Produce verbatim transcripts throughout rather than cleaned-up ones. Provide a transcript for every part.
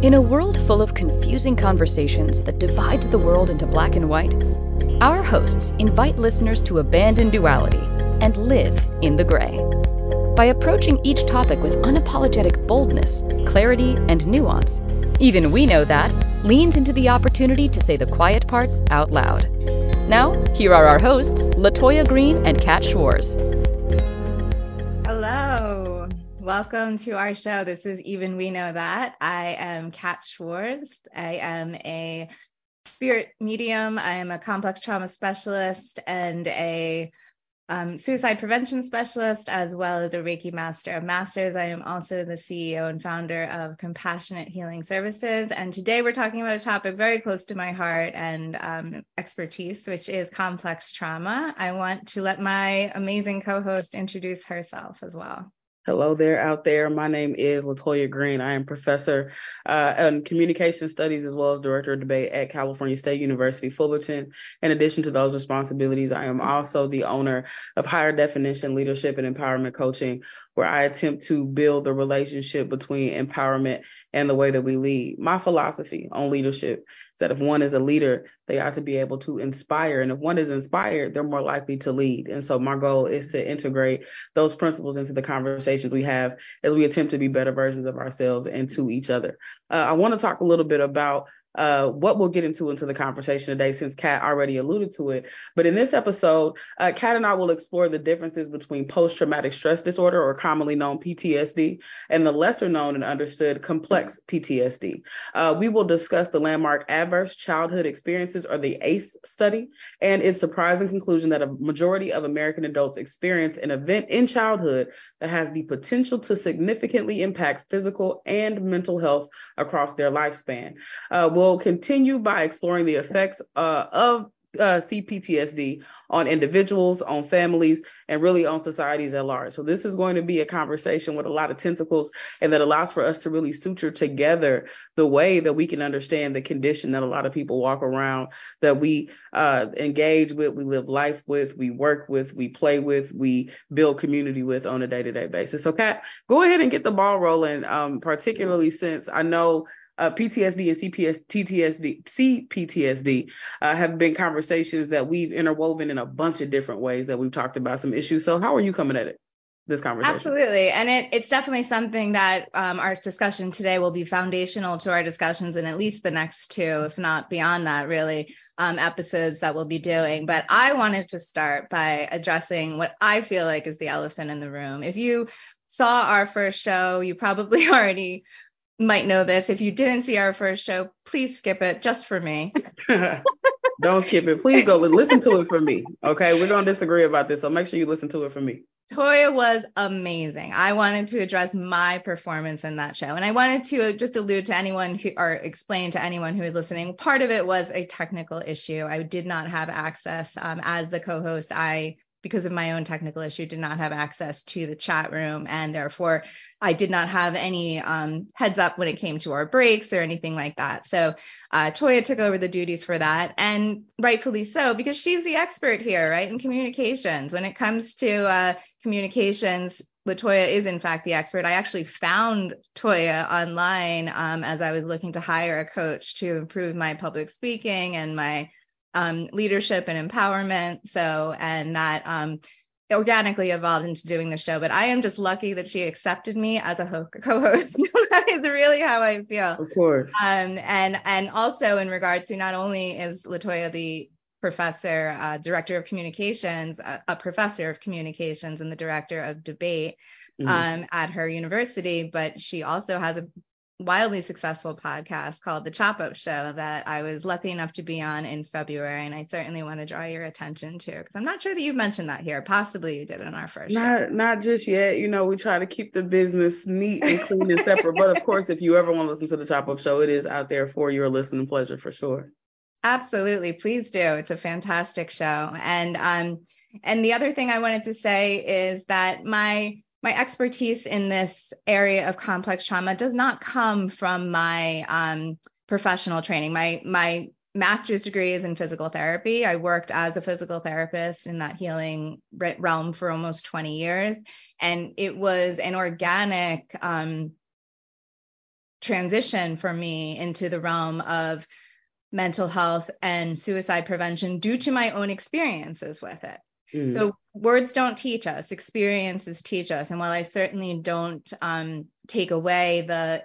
In a world full of confusing conversations that divides the world into black and white, our hosts invite listeners to abandon duality and live in the gray. By approaching each topic with unapologetic boldness, clarity, and nuance, Even We Know That leans into the opportunity to say the quiet parts out loud. Now, here are our hosts, LaToya Green and Kat Schwarz. Hello. Welcome to our show. This is Even We Know That. I am Kat Schwarz. I am a spirit medium. I am a complex trauma specialist and a um, suicide prevention specialist, as well as a Reiki Master of Masters. I am also the C E O and founder of Compassionate Healing Services. And today we're talking about a topic very close to my heart and um, expertise, which is complex trauma. I want to let my amazing co-host introduce herself as well. Hello there out there. My name is LaToya Green. I am professor uh, in communication studies as well as director of debate at California State University, Fullerton. In addition to those responsibilities, I am also the owner of Higher Definition Leadership and Empowerment Coaching, where I attempt to build the relationship between empowerment and the way that we lead. My philosophy on leadership is that if one is a leader, they ought to be able to inspire. And if one is inspired, they're more likely to lead. And so my goal is to integrate those principles into the conversations we have as we attempt to be better versions of ourselves and to each other. Uh, I want to talk a little bit about Uh, what we'll get into into the conversation today, since Kat already alluded to it. But in this episode, uh, Kat and I will explore the differences between post-traumatic stress disorder, or commonly known P T S D, and the lesser known and understood complex P T S D. Uh, we will discuss the landmark Adverse Childhood Experiences, or the ACE study, and its surprising conclusion that a majority of American adults experience an event in childhood that has the potential to significantly impact physical and mental health across their lifespan. Uh, we'll continue by exploring the effects uh, of uh, C P T S D on individuals, on families, and really on societies at large. So this is going to be a conversation with a lot of tentacles, and that allows for us to really suture together the way that we can understand the condition that a lot of people walk around, that we uh, engage with, we live life with, we work with, we play with, we build community with on a day-to-day basis. So Kat, go ahead and get the ball rolling, um, particularly since I know Uh, P T S D and C P S, T T S D, C P T S D uh, have been conversations that we've interwoven in a bunch of different ways that we've talked about some issues. So how are you coming at it, this conversation? Absolutely. And it, it's definitely something that um, our discussion today will be foundational to our discussions in at least the next two, if not beyond that, really, um, episodes that we'll be doing. But I wanted to start by addressing what I feel like is the elephant in the room. If you saw our first show, you probably already might know this. If you didn't see our first show, please skip it just for me. Don't skip it. Please go listen to it for me. Okay. We're going to disagree about this, so make sure you listen to it for me. Toya was amazing. I wanted to address my performance in that show. And I wanted to just allude to anyone who, or explain to anyone who is listening, part of it was a technical issue. I did not have access um, as the co-host. I, because of my own technical issue, did not have access to the chat room. And therefore, I did not have any um, heads up when it came to our breaks or anything like that. So uh, Toya took over the duties for that, and rightfully so, because she's the expert here, right, in communications. When it comes to uh, communications, LaToya is, in fact, the expert. I actually found Toya online um, as I was looking to hire a coach to improve my public speaking and my um, leadership and empowerment. So, and that um, organically evolved into doing the show, but I am just lucky that she accepted me as a ho- co-host. That is really how I feel. Of course. Um, and, and also in regards to, not only is LaToya the professor, uh, director of communications, a, a professor of communications and the director of debate, mm-hmm. um, at her university, but she also has a wildly successful podcast called The Chop Up Show that I was lucky enough to be on in February, and I certainly want to draw your attention to, because I'm not sure that you've mentioned that here. Possibly you did in our first not, show. Not just yet. You know, we try to keep the business neat and clean and separate. But of course, if you ever want to listen to The Chop Up Show, it is out there for your listening pleasure for sure. Absolutely. Please do. It's a fantastic show. And um, and the other thing I wanted to say is that my My expertise in this area of complex trauma does not come from my um, professional training. My my master's degree is in physical therapy. I worked as a physical therapist in that healing realm for almost twenty years. And it was an organic um, transition for me into the realm of mental health and suicide prevention due to my own experiences with it. Mm. So words don't teach us, experiences teach us. And while I certainly don't um, take away the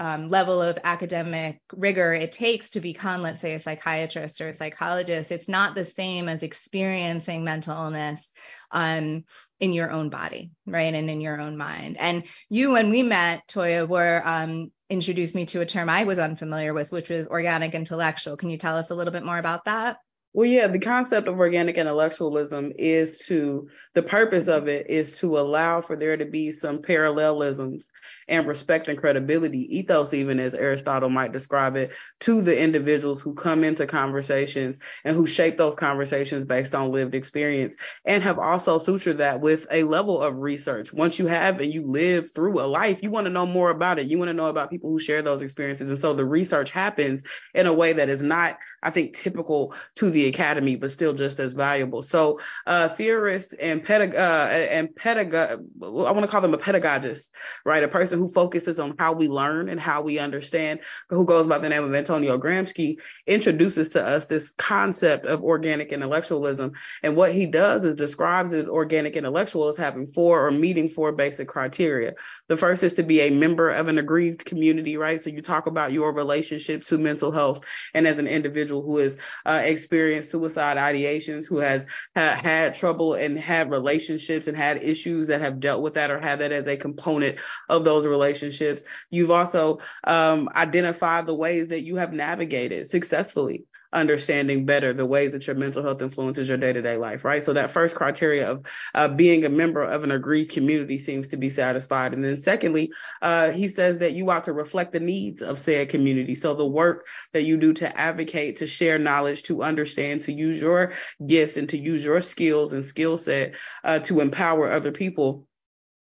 um, level of academic rigor it takes to become, let's say, a psychiatrist or a psychologist, it's not the same as experiencing mental illness um, in your own body, right? And in your own mind. And you, when we met, Toya, were um, introduced me to a term I was unfamiliar with, which was organic intellectual. Can you tell us a little bit more about that? Well, yeah, the concept of organic intellectualism is to, the purpose of it is to allow for there to be some parallelisms and respect and credibility, ethos, even as Aristotle might describe it, to the individuals who come into conversations and who shape those conversations based on lived experience, and have also sutured that with a level of research. Once you have and you live through a life, you want to know more about it. You want to know about people who share those experiences. And so the research happens in a way that is not, I think, typical to the The academy, but still just as valuable. So uh, theorists and pedag uh, and pedag I want to call them a pedagogist, right? A person who focuses on how we learn and how we understand, who goes by the name of Antonio Gramsci, introduces to us this concept of organic intellectualism. And what he does is describes as organic intellectual as having four or meeting four basic criteria. The first is to be a member of an aggrieved community, right? So you talk about your relationship to mental health, and as an individual who is uh, experienced suicide ideations, who has ha- had trouble and had relationships and had issues that have dealt with that or had that as a component of those relationships. You've also um, identified the ways that you have navigated successfully, understanding better the ways that your mental health influences your day-to-day life, right? So that first criteria of uh, being a member of an aggrieved community seems to be satisfied. And then secondly, uh, he says that you ought to reflect the needs of said community. So the work that you do to advocate, to share knowledge, to understand, to use your gifts and to use your skills and skill set uh, to empower other people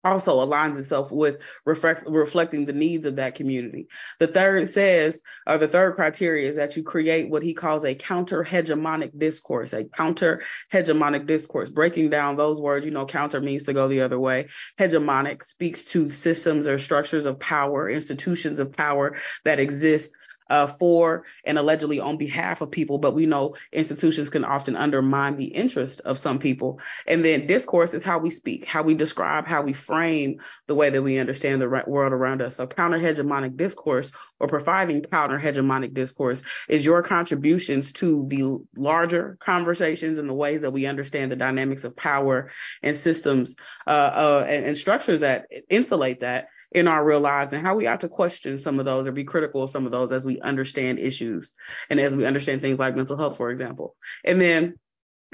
also aligns itself with reflect, reflecting the needs of that community. The third says, or the third criteria is that you create what he calls a counter-hegemonic discourse, a counter-hegemonic discourse, breaking down those words. You know, counter means to go the other way. Hegemonic speaks to systems or structures of power, institutions of power that exist Uh, for and allegedly on behalf of people, but we know institutions can often undermine the interest of some people. And then discourse is how we speak, how we describe, how we frame the way that we understand the right world around us. So counter-hegemonic discourse, or providing counter-hegemonic discourse, is your contributions to the larger conversations and the ways that we understand the dynamics of power and systems uh, uh, and, and structures that insulate that in our real lives, and how we ought to question some of those or be critical of some of those as we understand issues and as we understand things like mental health, for example. And then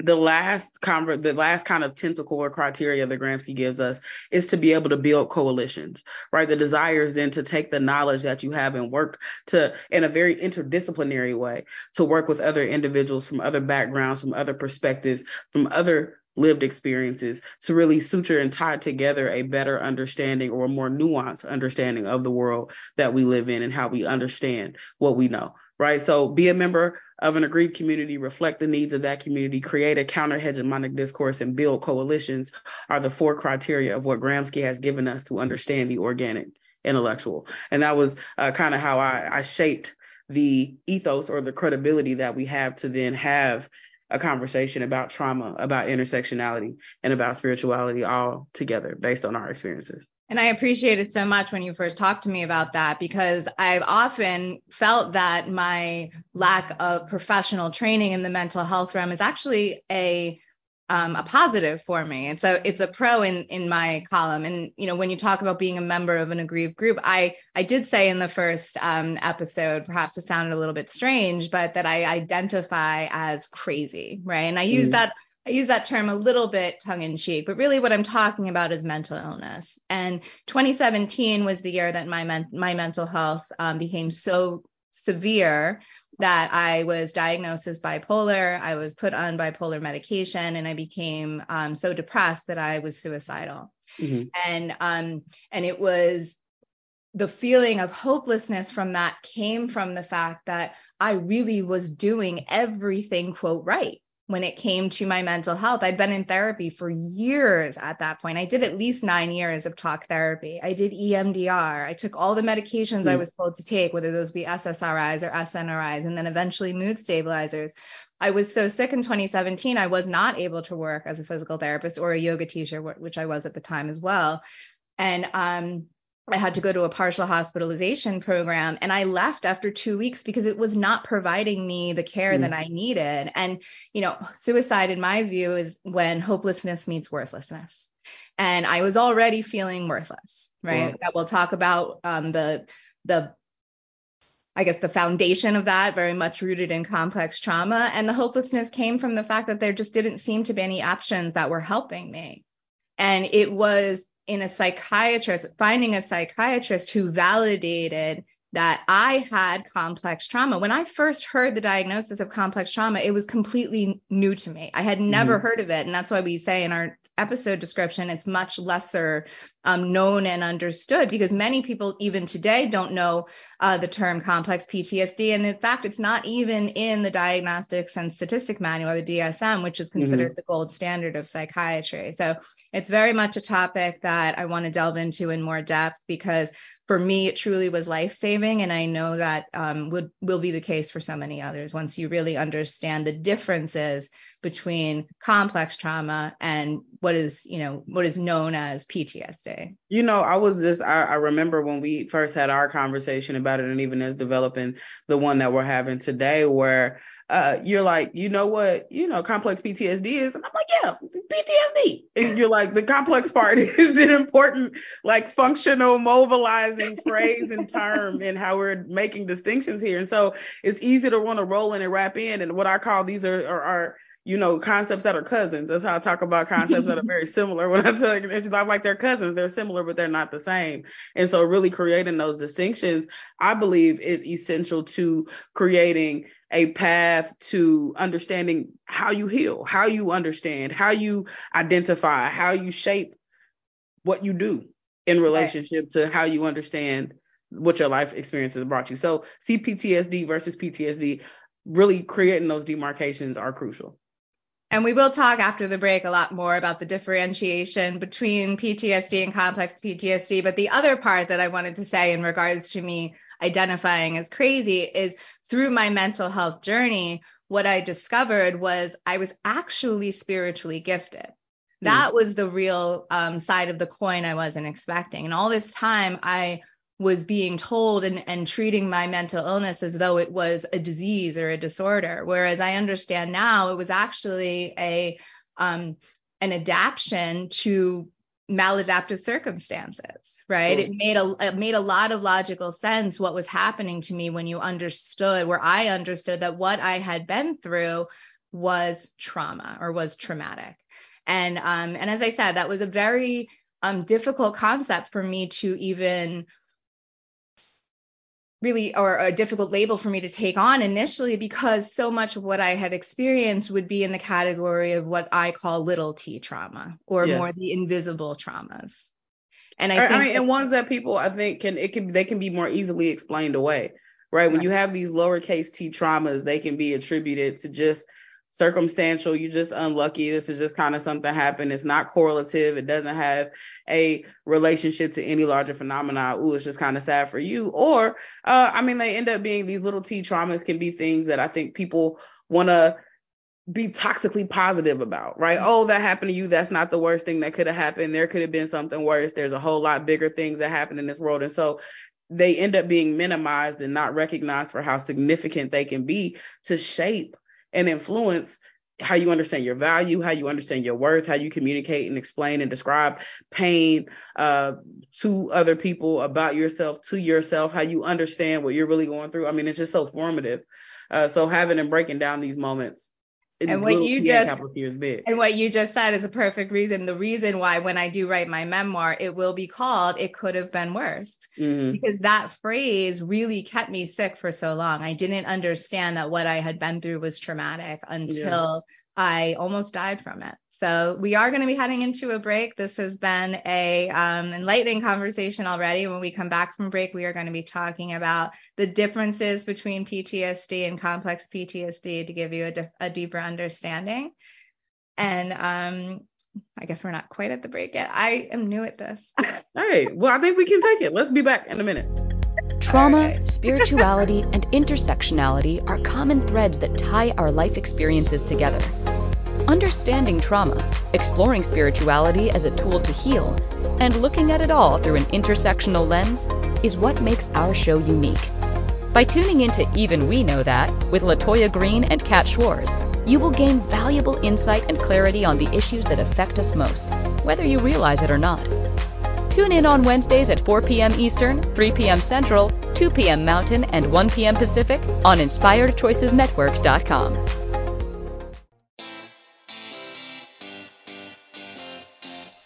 the last conver- the last kind of tentacle or criteria that Gramsci gives us is to be able to build coalitions, right? The desire is then to take the knowledge that you have and work to, in a very interdisciplinary way, to work with other individuals from other backgrounds, from other perspectives, from other lived experiences, to really suture and tie together a better understanding or a more nuanced understanding of the world that we live in and how we understand what we know, right? So be a member of an aggrieved community, reflect the needs of that community, create a counter-hegemonic discourse, and build coalitions are the four criteria of what Gramsci has given us to understand the organic intellectual. And that was uh, kind of how I, I shaped the ethos or the credibility that we have to then have a conversation about trauma, about intersectionality, and about spirituality all together based on our experiences. And I appreciate it so much when you first talked to me about that, because I've often felt that my lack of professional training in the mental health realm is actually a um, a positive for me. It's a, it's a pro in, in my column. And, you know, when you talk about being a member of an aggrieved group, I, I did say in the first um, episode, perhaps it sounded a little bit strange, but that I identify as crazy, right? And I use mm-hmm. that, I use that term a little bit tongue in cheek, but really what I'm talking about is mental illness. And twenty seventeen was the year that my, men- my mental health um, became so severe that I was diagnosed as bipolar. I was put on bipolar medication, and I became um, so depressed that I was suicidal. Mm-hmm. And um, and it was the feeling of hopelessness from that came from the fact that I really was doing everything, quote, right. when it came to my mental health. I'd been in therapy for years at that point. I did at least nine years of talk therapy. I did E M D R. I took all the medications mm. I was told to take, whether those be S S R Is or S N R Is, and then eventually mood stabilizers. I was so sick in twenty seventeen, I was not able to work as a physical therapist or a yoga teacher, which I was at the time as well. And um, I had to go to a partial hospitalization program, and I left after two weeks because it was not providing me the care mm. that I needed. And, you know, suicide, in my view, is when hopelessness meets worthlessness. And I was already feeling worthless, right? Wow. That we'll talk about um, the, the, I guess the foundation of that, very much rooted in complex trauma. And the hopelessness came from the fact that there just didn't seem to be any options that were helping me. And it was in a psychiatrist, finding a psychiatrist who validated that I had complex trauma. When I first heard the diagnosis of complex trauma, it was completely new to me. I had never mm-hmm. heard of it. And that's why we say in our episode description, it's much lesser um, known and understood, because many people even today don't know uh, the term complex P T S D. And in fact, it's not even in the Diagnostics and Statistic Manual, the D S M, which is considered mm-hmm. the gold standard of psychiatry. So it's very much a topic that I want to delve into in more depth, because for me, it truly was life-saving. And I know that um, would will be the case for so many others once you really understand the differences between complex trauma and what is, you know, what is known as P T S D. You know, I was just, I, I remember when we first had our conversation about it, and even as developing the one that we're having today, where uh, you're like, you know what, you know, complex P T S D is, and I'm like, yeah, P T S D. And you're like, the complex part is an important, like, functional, mobilizing phrase and term and how we're making distinctions here. And so it's easy to want to roll in and wrap in. And what I call these are, are, are you know, concepts that are cousins. That's how I talk about concepts that are very similar. When I tell you, it's like they're cousins, they're similar, but they're not the same. And so really creating those distinctions, I believe, is essential to creating a path to understanding how you heal, how you understand, how you identify, how you shape what you do in relationship right. to how you understand what your life experiences brought you. So C P T S D versus P T S D, really creating those demarcations are crucial. And we will talk after the break a lot more about the differentiation between P T S D and complex P T S D. But the other part that I wanted to say in regards to me identifying as crazy is, through my mental health journey, what I discovered was I was actually spiritually gifted. Mm. That was the real um, side of the coin I wasn't expecting. And all this time I was being told and, and treating my mental illness as though it was a disease or a disorder. Whereas I understand now it was actually a um, an adaptation to maladaptive circumstances, right? Sure. It made a it made a lot of logical sense what was happening to me when you understood, where I understood that what I had been through was trauma or was traumatic. And um, and as I said, that was a very um, difficult concept for me to even really, or a difficult label for me to take on initially, because so much of what I had experienced would be in the category of what I call little t trauma, or yes. more the invisible traumas. And I, I think- mean, and ones that people, I think, can, it can, they can be more easily explained away, right? Right. When you have these lowercase t traumas, they can be attributed to just circumstantial, you're just unlucky, this is just kind of something happened, it's not correlative, it doesn't have a relationship to any larger phenomena, ooh, it's just kind of sad for you. Or uh I mean, they end up being, these little t traumas can be things that I think people want to be toxically positive about, right? Oh, that happened to you, that's not the worst thing that could have happened, there could have been something worse, there's a whole lot bigger things that happen in this world. And so they end up being minimized and not recognized for how significant they can be to shape and influence how you understand your value, how you understand your worth, how you communicate and explain and describe pain uh, to other people, about yourself, to yourself, how you understand what you're really going through. I mean, it's just so formative. Uh, so having and breaking down these moments. And what you just and what you just said is a perfect reason. The reason why when I do write my memoir, it will be called "It Could Have Been Worse," mm-hmm. because that phrase really kept me sick for so long. I didn't understand that what I had been through was traumatic until yeah. I almost died from it. So we are going to be heading into a break. This has been a um, enlightening conversation already. When we come back from break, we are going to be talking about the differences between P T S D and complex P T S D to give you a, di- a deeper understanding. And um, I guess we're not quite at the break yet. I am new at this. Hey, well, I think we can take it. Let's be back in a minute. Trauma, right. Spirituality, and intersectionality are common threads that tie our life experiences together. Understanding trauma, exploring spirituality as a tool to heal, and looking at it all through an intersectional lens is what makes our show unique. By tuning into Even We Know That with LaToya Green and Kat Schwarz, you will gain valuable insight and clarity on the issues that affect us most, whether you realize it or not. Tune in on Wednesdays at four p.m. Eastern, three p.m. Central, two p.m. Mountain, and one p.m. Pacific on Inspired Choices Network dot com.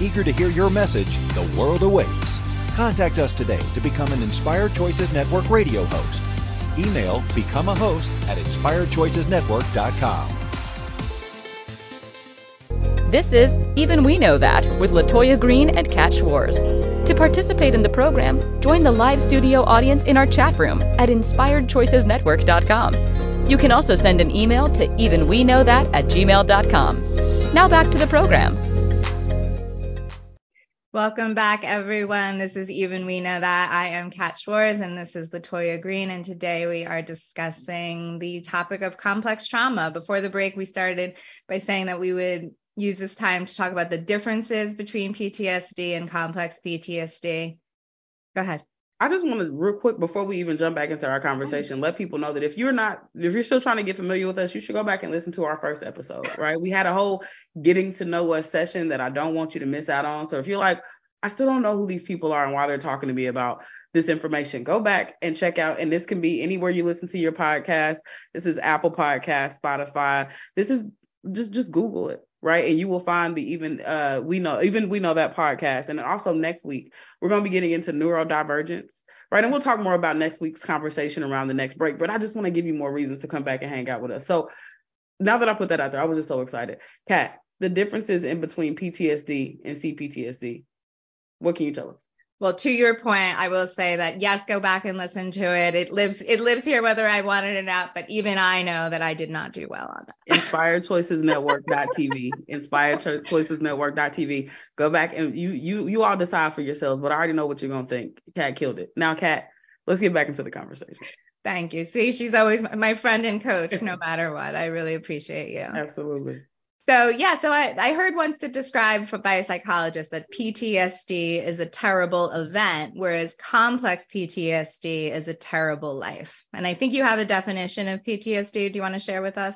Eager to hear your message, the world awaits. Contact us today to become an Inspired Choices Network radio host. Email become a host at Inspired Choices Network dot com. This is Even We Know That with LaToya Green and Kat Schwarz. To participate in the program, join the live studio audience in our chat room at Inspired Choices Network dot com. You can also send an email to evenweknowthat at gmail dot com. Now back to the program. Welcome back, everyone. This is Even We Know That. I am Kat Schwarz, and this is LaToya Green, and today we are discussing the topic of complex trauma. Before the break, we started by saying that we would use this time to talk about the differences between P T S D and complex P T S D. Go ahead. I just want to, real quick, before we even jump back into our conversation, let people know that if you're not, if you're still trying to get familiar with us, you should go back and listen to our first episode, right? We had a whole getting to know us session that I don't want you to miss out on. So if you're like, I still don't know who these people are and why they're talking to me about this information, go back and check out. And this can be anywhere you listen to your podcast. This is Apple Podcasts, Spotify. This is just, just Google it. Right. And you will find the even uh, we know even we know that podcast. And also next week, we're going to be getting into neurodivergence. Right. And we'll talk more about next week's conversation around the next break. But I just want to give you more reasons to come back and hang out with us. So now that I put that out there, I was just so excited. Kat, the differences in between P T S D and C P T S D. What can you tell us? Well, to your point, I will say that, yes, go back and listen to it. It lives it lives here whether I wanted it or not, but even I know that I did not do well on that. Inspired Choices Network dot t v. Inspired Choices Network dot t v. Go back and you you you all decide for yourselves, but I already know what you're going to think. Kat killed it. Now, Kat, let's get back into the conversation. Thank you. See, she's always my friend and coach no matter what. I really appreciate you. Absolutely. So yeah, so I, I heard once to describe by a psychologist that P T S D is a terrible event, whereas complex P T S D is a terrible life. And I think you have a definition of P T S D. Do you want to share with us?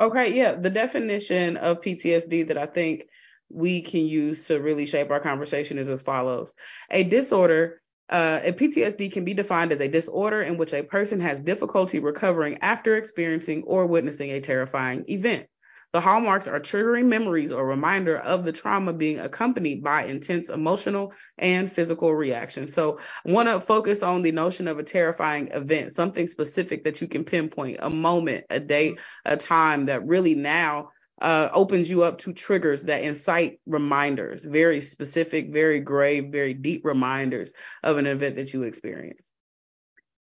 Okay, yeah. The definition of P T S D that I think we can use to really shape our conversation is as follows. A disorder, uh, a P T S D can be defined as a disorder in which a person has difficulty recovering after experiencing or witnessing a terrifying event. The hallmarks are triggering memories or reminder of the trauma being accompanied by intense emotional and physical reactions. So I want to focus on the notion of a terrifying event, something specific that you can pinpoint, a moment, a date, a time that really now uh, opens you up to triggers that incite reminders, very specific, very grave, very deep reminders of an event that you experience.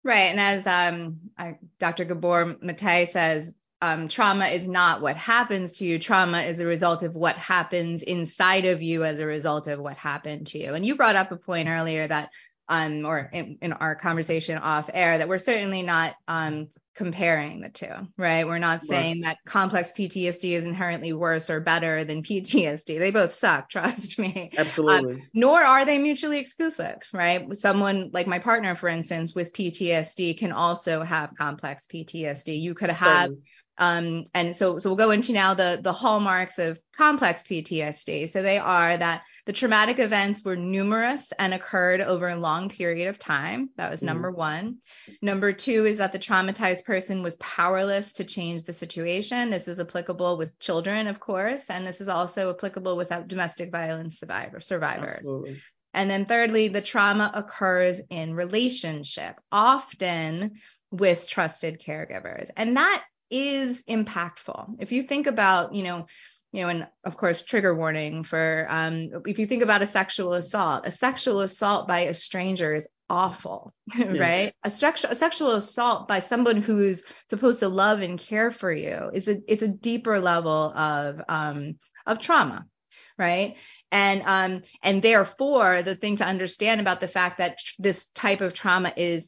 Right. And as um, I, Doctor Gabor Maté says, Um, trauma is not what happens to you. Trauma is a result of what happens inside of you as a result of what happened to you. And you brought up a point earlier that, um, or in, in our conversation off air, that we're certainly not um, comparing the two, right? We're not saying right. that complex P T S D is inherently worse or better than P T S D. They both suck, trust me. Absolutely. Um, nor are they mutually exclusive, right? Someone like my partner, for instance, with P T S D can also have complex P T S D. You could have... Certainly. Um, and so, so we'll go into now the, the hallmarks of complex P T S D. So they are that the traumatic events were numerous and occurred over a long period of time. That was number one. Number two is that the traumatized person was powerless to change the situation. This is applicable with children, of course, and this is also applicable with domestic violence survivor, survivors. Absolutely. And then thirdly, the trauma occurs in relationship, often with trusted caregivers. And that is impactful. If you think about, you know, you know, and of course, trigger warning for, um, if you think about a sexual assault, a sexual assault by a stranger is awful, yes. right? A, structure, a sexual assault by someone who's supposed to love and care for you is a, it's a deeper level of, um, of trauma, right? And, um, and therefore the thing to understand about the fact that tr- this type of trauma is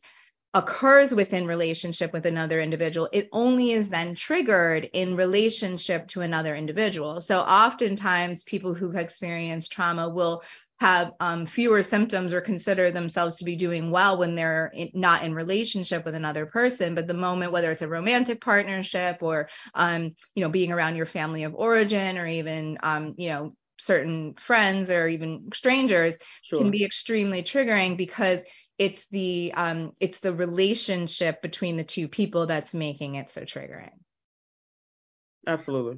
occurs within relationship with another individual, it only is then triggered in relationship to another individual. So oftentimes people who experience trauma will have um, fewer symptoms or consider themselves to be doing well when they're in, not in relationship with another person. But the moment, whether it's a romantic partnership or, um, you know, being around your family of origin or even, um, you know, certain friends or even strangers sure. can be extremely triggering because It's the um, it's the relationship between the two people that's making it so triggering. Absolutely.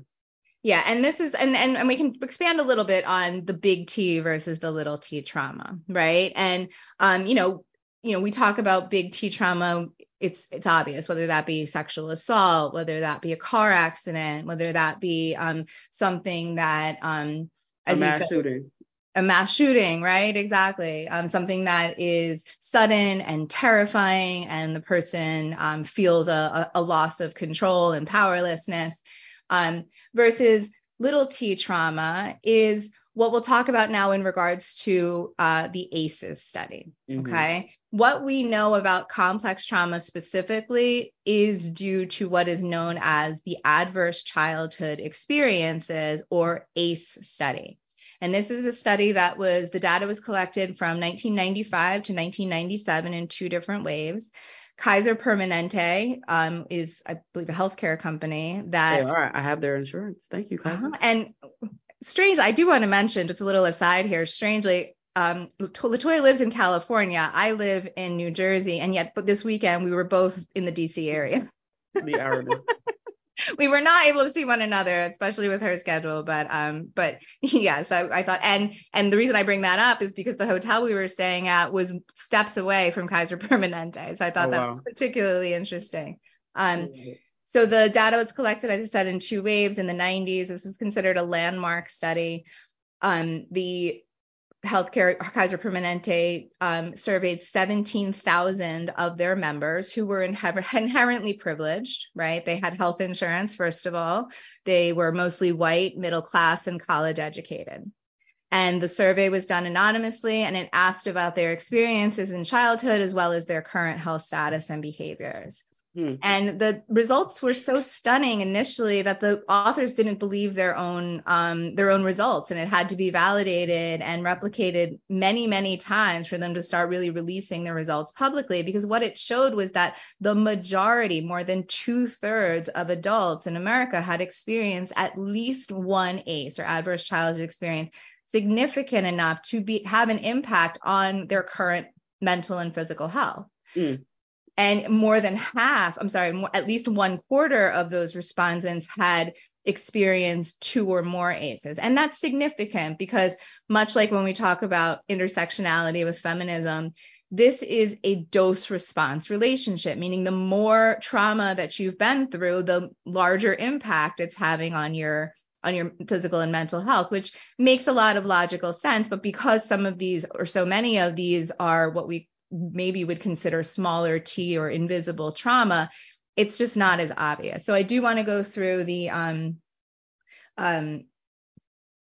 Yeah, and this is and, and and we can expand a little bit on the big T versus the little T trauma, right? And um, you know, you know, we talk about big T trauma. It's it's obvious, whether that be sexual assault, whether that be a car accident, whether that be um, something that um, as a mass you said, shooting. A mass shooting, right? Exactly. Um, something that is sudden and terrifying, and the person um, feels a, a, a loss of control and powerlessness. Um, versus little T trauma is what we'll talk about now in regards to uh, the ACEs study. Mm-hmm. Okay, what we know about complex trauma specifically is due to what is known as the adverse childhood experiences, or ACE study. And this is a study that was, the data was collected from nineteen ninety-five to nineteen ninety-seven in two different waves. Kaiser Permanente um, is, I believe, a healthcare company that. They are. I have their insurance. Thank you, Kaiser. Uh-huh. And strangely, I do want to mention, just a little aside here, strangely, um, LaToya lives in California. I live in New Jersey. And yet, but this weekend, we were both in the D C area. The irony. We were not able to see one another, especially with her schedule. But um, but yes, I, I thought, and and the reason I bring that up is because the hotel we were staying at was steps away from Kaiser Permanente. So I thought oh, that wow. was particularly interesting. Um, so the data was collected, as I said, in two waves in the nineties. This is considered a landmark study. Um, the Healthcare Kaiser Permanente um, surveyed seventeen thousand of their members who were inherently privileged, right? They had health insurance, first of all. They were mostly white, middle class, and college educated. And the survey was done anonymously, and it asked about their experiences in childhood as well as their current health status and behaviors. Mm-hmm. And the results were so stunning initially that the authors didn't believe their own um, their own results, and it had to be validated and replicated many, many times for them to start really releasing the results publicly, because what it showed was that the majority, more than two thirds of adults in America, had experienced at least one ACE, or adverse childhood experience, significant enough to be have an impact on their current mental and physical health. Mm. And more than half, I'm sorry, more, at least one quarter of those respondents had experienced two or more ACEs. And that's significant because, much like when we talk about intersectionality with feminism, this is a dose response relationship, meaning the more trauma that you've been through, the larger impact it's having on your on your physical and mental health, which makes a lot of logical sense. But because some of these, or so many of these, are what we maybe would consider smaller T or invisible trauma, it's just not as obvious. So I do want to go through the um um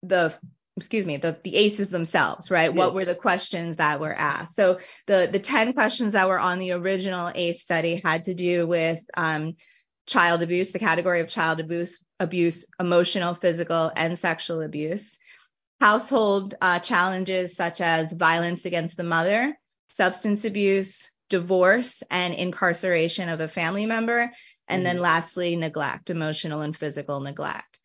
the excuse me the the ACEs themselves, right? Yes. What were the questions that were asked? So the the ten questions that were on the original ACE study had to do with um child abuse, the category of child abuse, abuse, emotional, physical, and sexual abuse, household uh, challenges such as violence against the mother, substance abuse, divorce, and incarceration of a family member, And then lastly, neglect, emotional and physical neglect.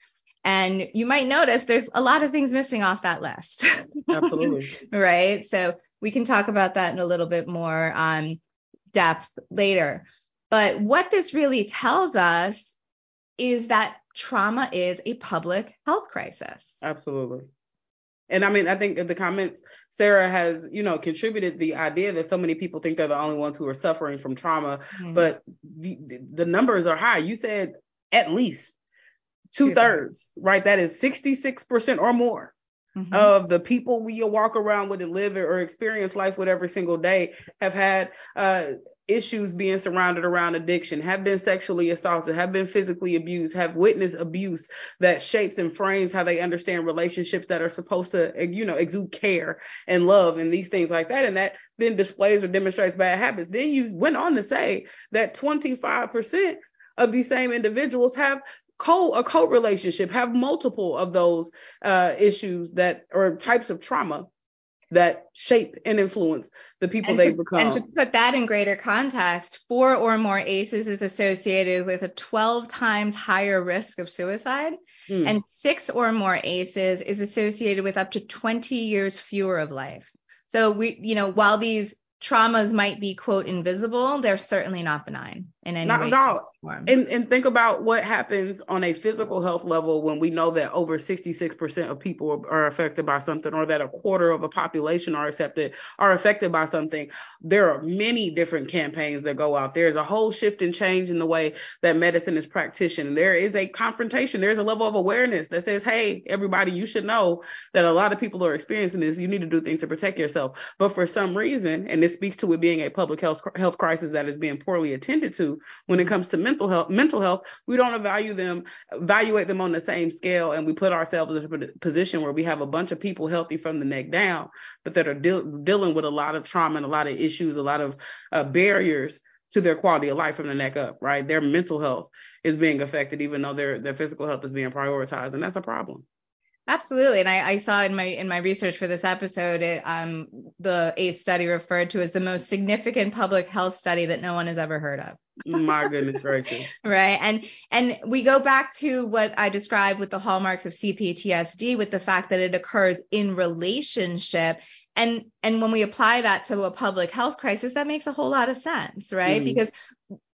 And you might notice there's a lot of things missing off that list. Absolutely. Right. So we can talk about that in a little bit more um, depth later. But what this really tells us is that trauma is a public health crisis. Absolutely. And I mean, I think the comments, Sarah has, you know, contributed the idea that so many people think they're the only ones who are suffering from trauma, mm-hmm. but the, the numbers are high. You said at least two, two thirds, right? That is sixty-six percent or more mm-hmm. of the people we walk around with and live or experience life with every single day have had uh, issues being surrounded around addiction, have been sexually assaulted, have been physically abused, have witnessed abuse that shapes and frames how they understand relationships that are supposed to, you know, exude care and love and these things like that. And that then displays or demonstrates bad habits. Then you went on to say that twenty-five percent of these same individuals have co a co-relationship, have multiple of those uh, issues that or types of trauma that shape and influence the people they become. And to put that in greater context, four or more A C Es is associated with a twelve times higher risk of suicide, mm. and six or more A C Es is associated with up to twenty years fewer of life. So we, you know, while these traumas might be, quote, invisible, they're certainly not benign in any not way. Not at and, and think about what happens on a physical health level when we know that over sixty-six percent of people are affected by something, or that a quarter of a population are accepted, are affected by something. There are many different campaigns that go out. There's a whole shift and change in the way that medicine is practiced. There is a confrontation. There's a level of awareness that says, hey, everybody, you should know that a lot of people are experiencing this. You need to do things to protect yourself. But for some reason, and this speaks to it being a public health health crisis that is being poorly attended to when it comes to mental health, mental health, we don't evaluate them, evaluate them on the same scale. And we put ourselves in a position where we have a bunch of people healthy from the neck down, but that are de- dealing with a lot of trauma and a lot of issues, a lot of uh, barriers to their quality of life from the neck up, right? Their mental health is being affected, even though their, their physical health is being prioritized. And that's a problem. Absolutely. And I, I saw in my in my research for this episode, it, um, the A C E study referred to as the most significant public health study that no one has ever heard of. My goodness gracious. Right. And and we go back to what I described with the hallmarks of C P T S D, with the fact that it occurs in relationship. And, and when we apply that to a public health crisis, that makes a whole lot of sense, right? Mm. Because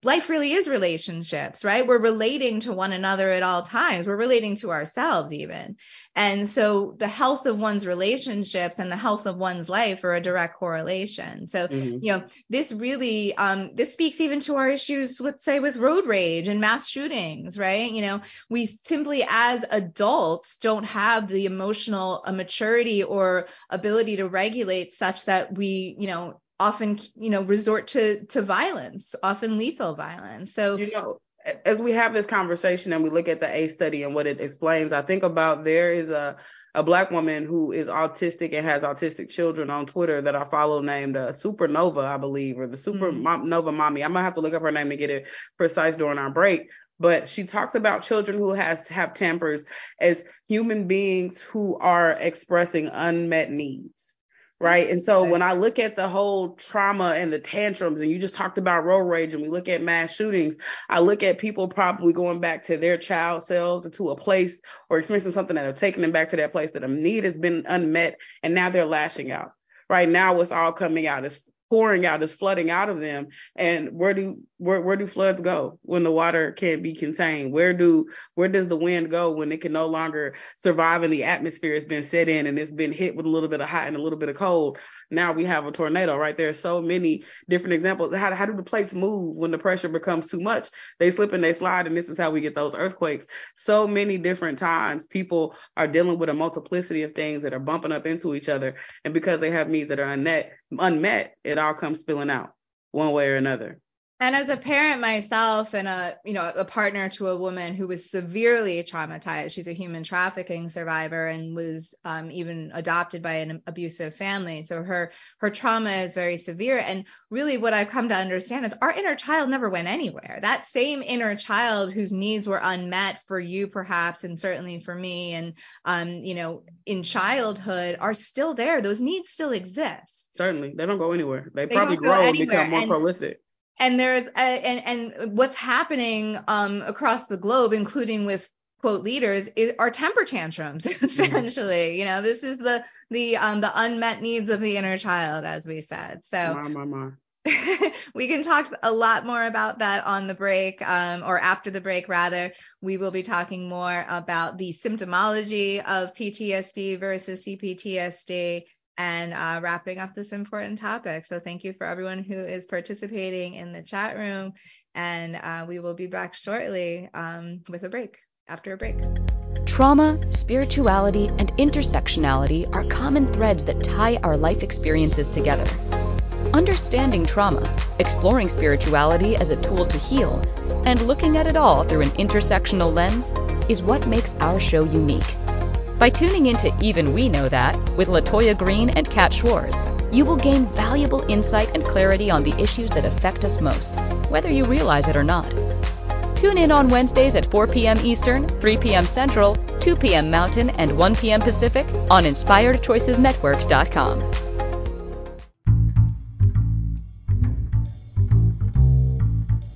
life really is relationships, right? We're relating to one another at all times. We're relating to ourselves even. And so the health of one's relationships and the health of one's life are a direct correlation. So, mm-hmm. you know, this really, um, this speaks even to our issues, let's say, with road rage and mass shootings, right? You know, we simply as adults don't have the emotional maturity or ability to regulate such that we, you know, often, you know, resort to to violence, often lethal violence. So, you know, as we have this conversation and we look at the A C E study and what it explains, I think about there is a a Black woman who is autistic and has autistic children on Twitter that I follow named uh, Supernova, I believe, or the Supernova mm-hmm. Mommy. I'm gonna have to look up her name to get it precise during our break. But she talks about children who has have tempers as human beings who are expressing unmet needs. Right. And so when I look at the whole trauma and the tantrums, and you just talked about road rage, and we look at mass shootings, I look at people probably going back to their child selves or to a place or experiencing something that have taken them back to that place that a need has been unmet. And now they're lashing out. Right now, it's all coming out. It's pouring out. It's flooding out of them. And where do where, where do floods go when the water can't be contained? Where do where does the wind go when it can no longer survive and the atmosphere has been set in and it's been hit with a little bit of hot and a little bit of cold? Now we have a tornado, right? There are so many different examples. How, how do the plates move when the pressure becomes too much? They slip and they slide, and this is how we get those earthquakes. So many different times people are dealing with a multiplicity of things that are bumping up into each other. And because they have needs that are unmet, unmet, it all comes spilling out one way or another. And as a parent myself and a, you know, a partner to a woman who was severely traumatized, she's a human trafficking survivor and was um, even adopted by an abusive family. So her, her trauma is very severe. And really what I've come to understand is our inner child never went anywhere. That same inner child whose needs were unmet for you, perhaps, and certainly for me, and, um, you know, in childhood are still there. Those needs still exist. Certainly. They don't go anywhere. They, they probably grow and become more and, prolific. And there's a, and and what's happening um, across the globe, including with quote leaders, is are temper tantrums essentially. Mm-hmm. You know, this is the the um, the unmet needs of the inner child, as we said. So my, my, my. We can talk a lot more about that on the break, um, or after the break, rather. We will be talking more about the symptomology of P T S D versus C P T S D and uh, wrapping up this important topic. So thank you for everyone who is participating in the chat room. And uh, we will be back shortly um, with a break, after a break. Trauma, spirituality, and intersectionality are common threads that tie our life experiences together. Understanding trauma, exploring spirituality as a tool to heal, and looking at it all through an intersectional lens is what makes our show unique. By tuning into Even We Know That with LaToya Green and Kat Schwarz, you will gain valuable insight and clarity on the issues that affect us most, whether you realize it or not. Tune in on Wednesdays at four p.m. Eastern, three p.m. Central, two p.m. Mountain, and one p.m. Pacific on Inspired Choices Network dot com.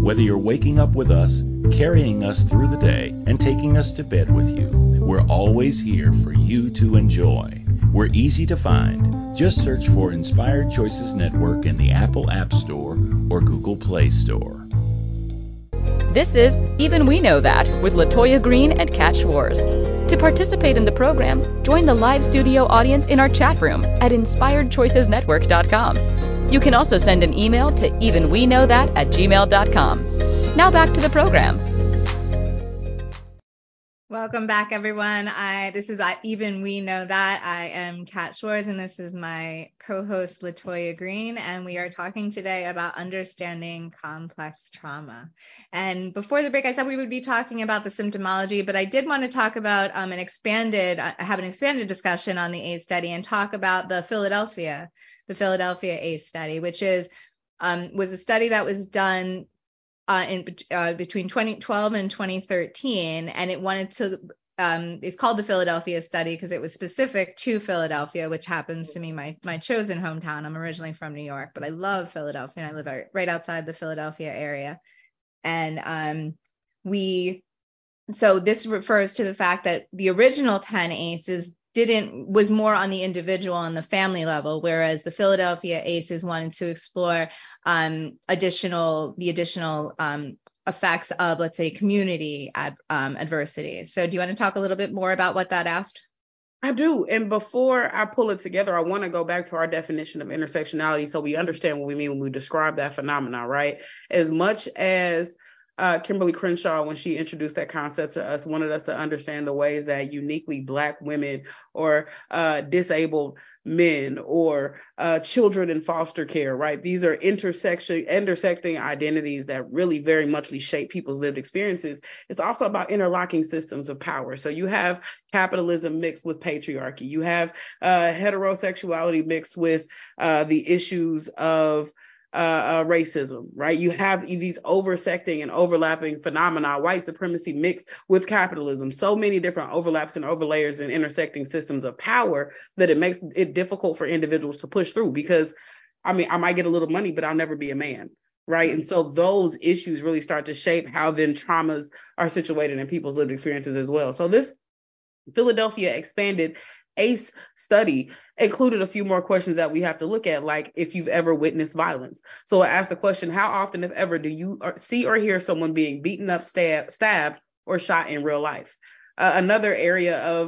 Whether you're waking up with us, carrying us through the day, and taking us to bed with you, we're always here for you to enjoy. We're easy to find. Just search for Inspired Choices Network in the Apple App Store or Google Play Store. This is Even We Know That with LaToya Green and Kat Schwarz. To participate in the program, join the live studio audience in our chat room at Inspired Choices Network dot com. You can also send an email to even we know that at gmail dot com. Now back to the program. Welcome back, everyone. I this is Even We Know That. I am Kat Schwarz, and this is my co-host LaToya Green, and we are talking today about understanding complex trauma. And before the break, I said we would be talking about the symptomology, but I did want to talk about um, an expanded, I have an expanded discussion on the ACE study and talk about the Philadelphia, the Philadelphia ACE study, which is um, was a study that was done Uh, in uh, between twenty twelve and twenty thirteen, and it wanted to. Um, it's called the Philadelphia study because it was specific to Philadelphia, which happens to be my my chosen hometown. I'm originally from New York, but I love Philadelphia, and I live right outside the Philadelphia area. And um, we, so this refers to the fact that the original ten ACEs didn't was more on the individual and the family level, whereas the Philadelphia ACEs wanted to explore um, additional the additional um, effects of, let's say, community ad, um, adversities. So do you want to talk a little bit more about what that asked? I do. And before I pull it together, I want to go back to our definition of intersectionality so we understand what we mean when we describe that phenomenon, right? As much as Uh, Kimberly Crenshaw, when she introduced that concept to us, wanted us to understand the ways that uniquely Black women or uh, disabled men or uh, children in foster care, right? These are intersection, intersecting identities that really very muchly shape people's lived experiences. It's also about interlocking systems of power. So you have capitalism mixed with patriarchy. You have uh, heterosexuality mixed with uh, the issues of Uh, uh, racism, right? You have these oversecting and overlapping phenomena, white supremacy mixed with capitalism, so many different overlaps and overlayers and intersecting systems of power that it makes it difficult for individuals to push through because, I mean, I might get a little money, but I'll never be a man, right? And so those issues really start to shape how then traumas are situated in people's lived experiences as well. So this Philadelphia expanded ACE study included a few more questions that we have to look at, like if you've ever witnessed violence. So I asked the question, how often, if ever, do you see or hear someone being beaten up, stabbed, stabbed, or shot in real life? Uh, another area of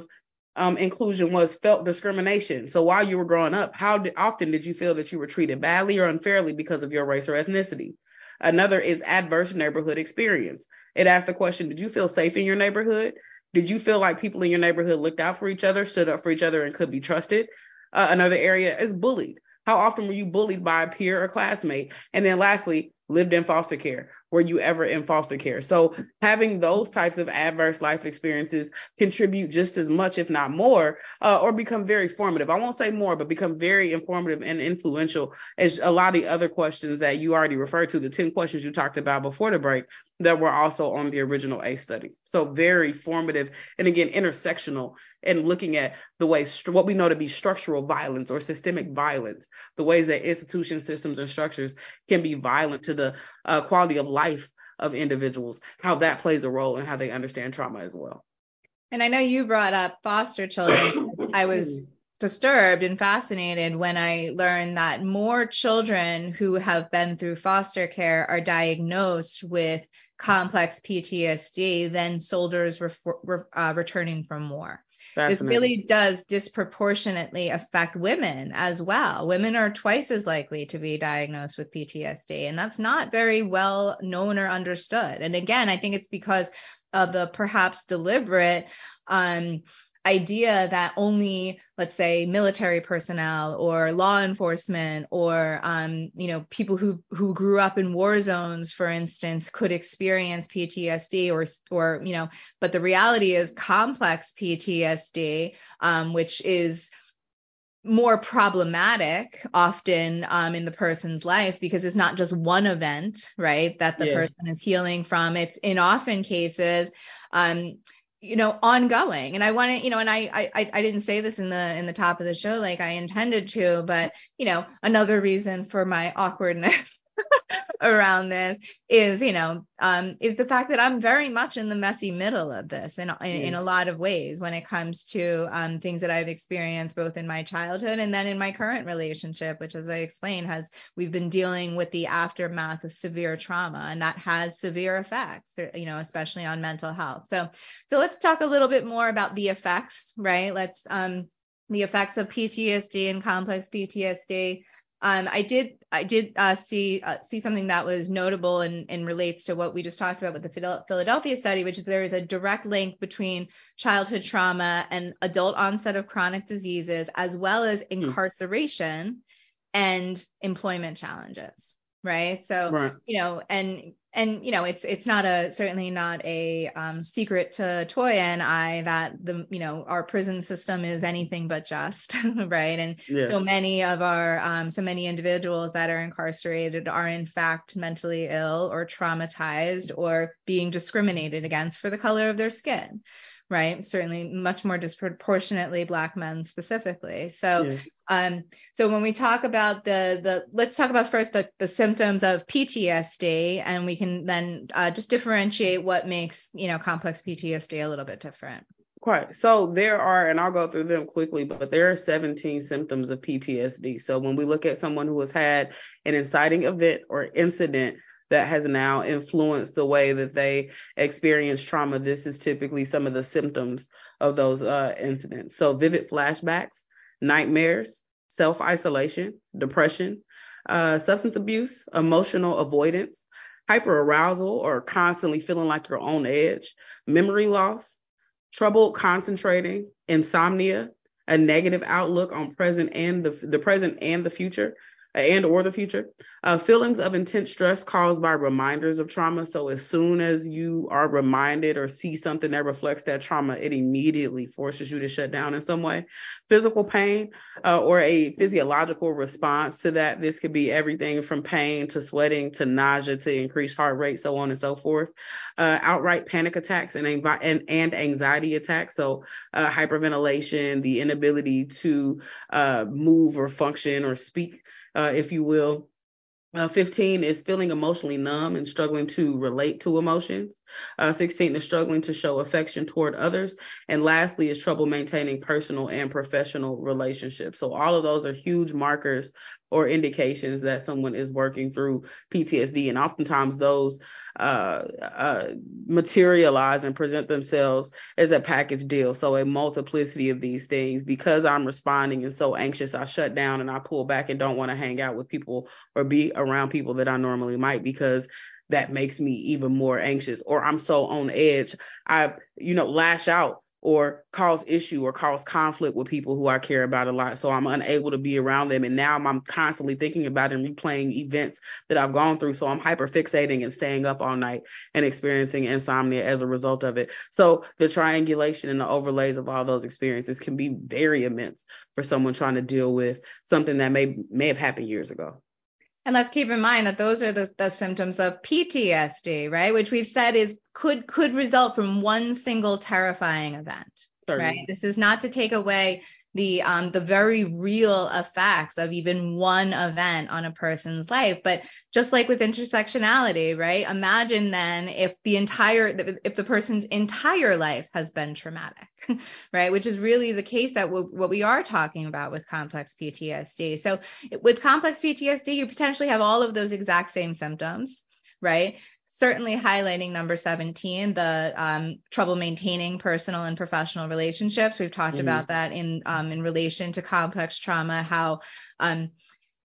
um, inclusion was felt discrimination. So while you were growing up, how d- often did you feel that you were treated badly or unfairly because of your race or ethnicity? Another is adverse neighborhood experience. It asked the question, did you feel safe in your neighborhood? Did you feel like people in your neighborhood looked out for each other, stood up for each other, and could be trusted? Uh, another area is bullied. How often were you bullied by a peer or classmate? And then lastly, lived in foster care. were you ever in foster care? So having those types of adverse life experiences contribute just as much, if not more, uh, or become very formative. I won't say more, but become very informative and influential as a lot of the other questions that you already referred to, the ten questions you talked about before the break that were also on the original ACE study. So very formative and, again, intersectional and looking at the ways, what we know to be structural violence or systemic violence, the ways that institutions, systems, and structures can be violent to the uh, quality of life of individuals, how that plays a role and how they understand trauma as well. And I know you brought up foster children. I was disturbed and fascinated when I learned that more children who have been through foster care are diagnosed with complex P T S D than soldiers re- re- uh, returning from war. This really does disproportionately affect women as well. Women are twice as likely to be diagnosed with P T S D, and that's not very well known or understood. And again, I think it's because of the perhaps deliberate um, idea that only, let's say, military personnel or law enforcement or, um, you know, people who who grew up in war zones, for instance, could experience P T S D or, or you know, but the reality is complex P T S D, um, which is more problematic often um, in the person's life because it's not just one event, right, that the yeah. person is healing from. It's in often cases, um, you know, ongoing. And I want to, you know, and I, I, I didn't say this in the, in the top of the show, like I intended to, but, you know, another reason for my awkwardness around this is, you know, um, is the fact that I'm very much in the messy middle of this in, in, yeah. in a lot of ways when it comes to um, things that I've experienced both in my childhood and then in my current relationship, which, as I explained, has, we've been dealing with the aftermath of severe trauma, and that has severe effects, you know, especially on mental health. So, so let's talk a little bit more about the effects, right? Let's, um, the effects of P T S D and complex P T S D. Um, I did I did uh, see uh, see something that was notable and, and relates to what we just talked about with the Philadelphia study, which is there is a direct link between childhood trauma and adult onset of chronic diseases, as well as incarceration mm. and employment challenges. Right. So, right. you know, and and, you know, it's it's not a certainly not a um, secret to Toya and I that, the you know, our prison system is anything but just. Right. And yes. so many of our um, so many individuals that are incarcerated are, in fact, mentally ill or traumatized or being discriminated against for the color of their skin. Right. Certainly much more disproportionately Black men specifically. So yeah. um, so when we talk about the the let's talk about first the, the symptoms of P T S D, and we can then uh, just differentiate what makes, you know, complex P T S D a little bit different. Quite. So there are, and I'll go through them quickly, but there are seventeen symptoms of P T S D. So when we look at someone who has had an inciting event or incident that has now influenced the way that they experience trauma, this is typically some of the symptoms of those uh, incidents. So vivid flashbacks, nightmares, self-isolation, depression, uh, substance abuse, emotional avoidance, hyperarousal or constantly feeling like you're on edge, memory loss, trouble concentrating, insomnia, a negative outlook on present and the, the present and the future, and or the future, uh, feelings of intense stress caused by reminders of trauma. So as soon as you are reminded or see something that reflects that trauma, it immediately forces you to shut down in some way. Physical pain uh, or a physiological response to that. This could be everything from pain to sweating to nausea to increased heart rate, so on and so forth. Uh, outright panic attacks and, anvi- and, and anxiety attacks. So uh, hyperventilation, the inability to uh, move or function or speak, Uh, if you will. Uh, fifteen is feeling emotionally numb and struggling to relate to emotions. Uh, sixteen is struggling to show affection toward others. And lastly is trouble maintaining personal and professional relationships. So all of those are huge markers or indications that someone is working through P T S D. And oftentimes those uh, uh, materialize and present themselves as a package deal. So a multiplicity of these things, because I'm responding and so anxious, I shut down and I pull back and don't want to hang out with people or be around people that I normally might, because that makes me even more anxious, or I'm so on edge, I, you know, lash out or cause issue or cause conflict with people who I care about a lot. So I'm unable to be around them. And now I'm constantly thinking about and replaying events that I've gone through. So I'm hyperfixating and staying up all night and experiencing insomnia as a result of it. So the triangulation and the overlays of all those experiences can be very immense for someone trying to deal with something that may, may have happened years ago. And let's keep in mind that those are the, the symptoms of P T S D, right? Which we've said is could could result from one single terrifying event, Certainly. Right? This is not to take away the um, the very real effects of even one event on a person's life. But just like with intersectionality, right? Imagine then if the entire, if the person's entire life has been traumatic, right? Which is really the case that we'll, what we are talking about with complex P T S D. So with complex P T S D, you potentially have all of those exact same symptoms, right? Certainly highlighting number seventeen, the um, trouble maintaining personal and professional relationships. We've talked mm-hmm. about that in um, in relation to complex trauma, how, um,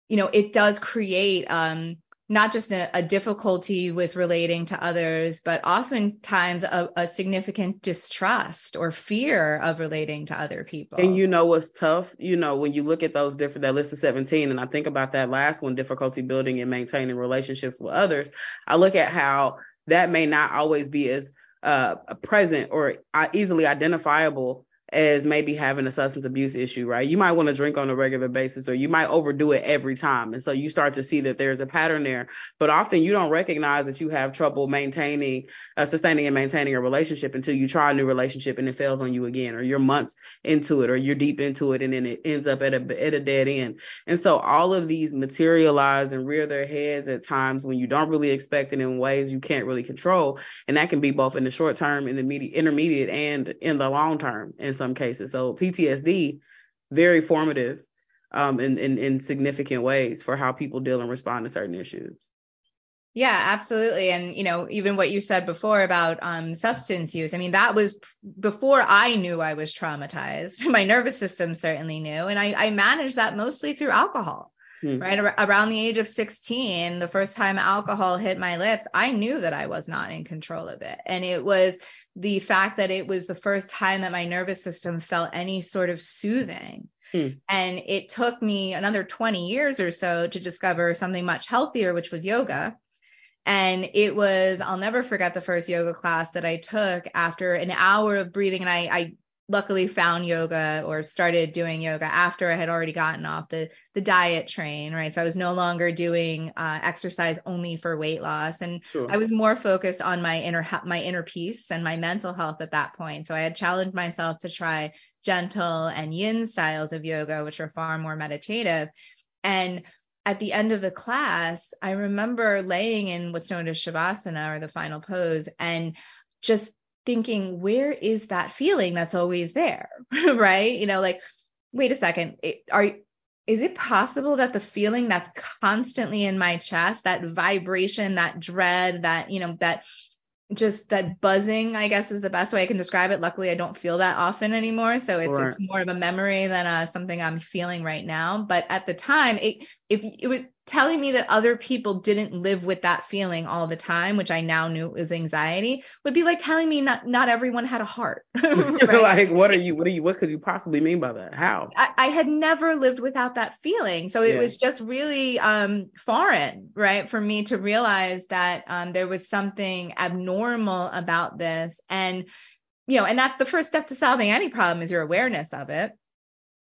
you know, it does create um, not just a, a difficulty with relating to others, but oftentimes a, a significant distrust or fear of relating to other people. And you know what's tough? You know, when you look at those different, that list of seventeen, and I think about that last one, difficulty building and maintaining relationships with others, I look at how that may not always be as uh, present or easily identifiable as maybe having a substance abuse issue, right? You might want to drink on a regular basis, or you might overdo it every time. And so you start to see that there's a pattern there, but often you don't recognize that you have trouble maintaining, uh, sustaining and maintaining a relationship until you try a new relationship and it fails on you again, or you're months into it, or you're deep into it. And then it ends up at a, at a dead end. And so all of these materialize and rear their heads at times when you don't really expect it in ways you can't really control. And that can be both in the short term, in the medi- intermediate, and in the long term. And some cases. So P T S D, very formative um, in, in, in significant ways for how people deal and respond to certain issues. Yeah, absolutely. And, you know, even what you said before about um, substance use, I mean, that was before I knew I was traumatized. My nervous system certainly knew. And I, I managed that mostly through alcohol. Mm-hmm. Right around the age of sixteen, the first time alcohol hit my lips, I knew that I was not in control of it. And it was the fact that it was the first time that my nervous system felt any sort of soothing. Mm-hmm. And it took me another twenty years or so to discover something much healthier, which was yoga. And it was, I'll never forget the first yoga class that I took after an hour of breathing. And I, I luckily found yoga or started doing yoga after I had already gotten off the, the diet train, right? So I was no longer doing uh, exercise only for weight loss. And sure. I was more focused on my inner, my inner peace and my mental health at that point. So I had challenged myself to try gentle and yin styles of yoga, which are far more meditative. And at the end of the class, I remember laying in what's known as Shavasana, or the final pose, and just thinking, where is that feeling that's always there, right? You know, like, wait a second, it, are is it possible that the feeling that's constantly in my chest, that vibration, that dread, that, you know, that just that buzzing, I guess is the best way I can describe it. Luckily, I don't feel that often anymore. So it's, right. It's more of a memory than uh, something I'm feeling right now. But at the time, it if it was telling me that other people didn't live with that feeling all the time, which I now knew was anxiety, would be like telling me not, not everyone had a heart. Right? Like, what are you, what are you, what could you possibly mean by that? How? I, I had never lived without that feeling. So it yeah. was just really um, foreign, right, for me to realize that um, there was something abnormal about this. And, you know, and that's the first step to solving any problem is your awareness of it.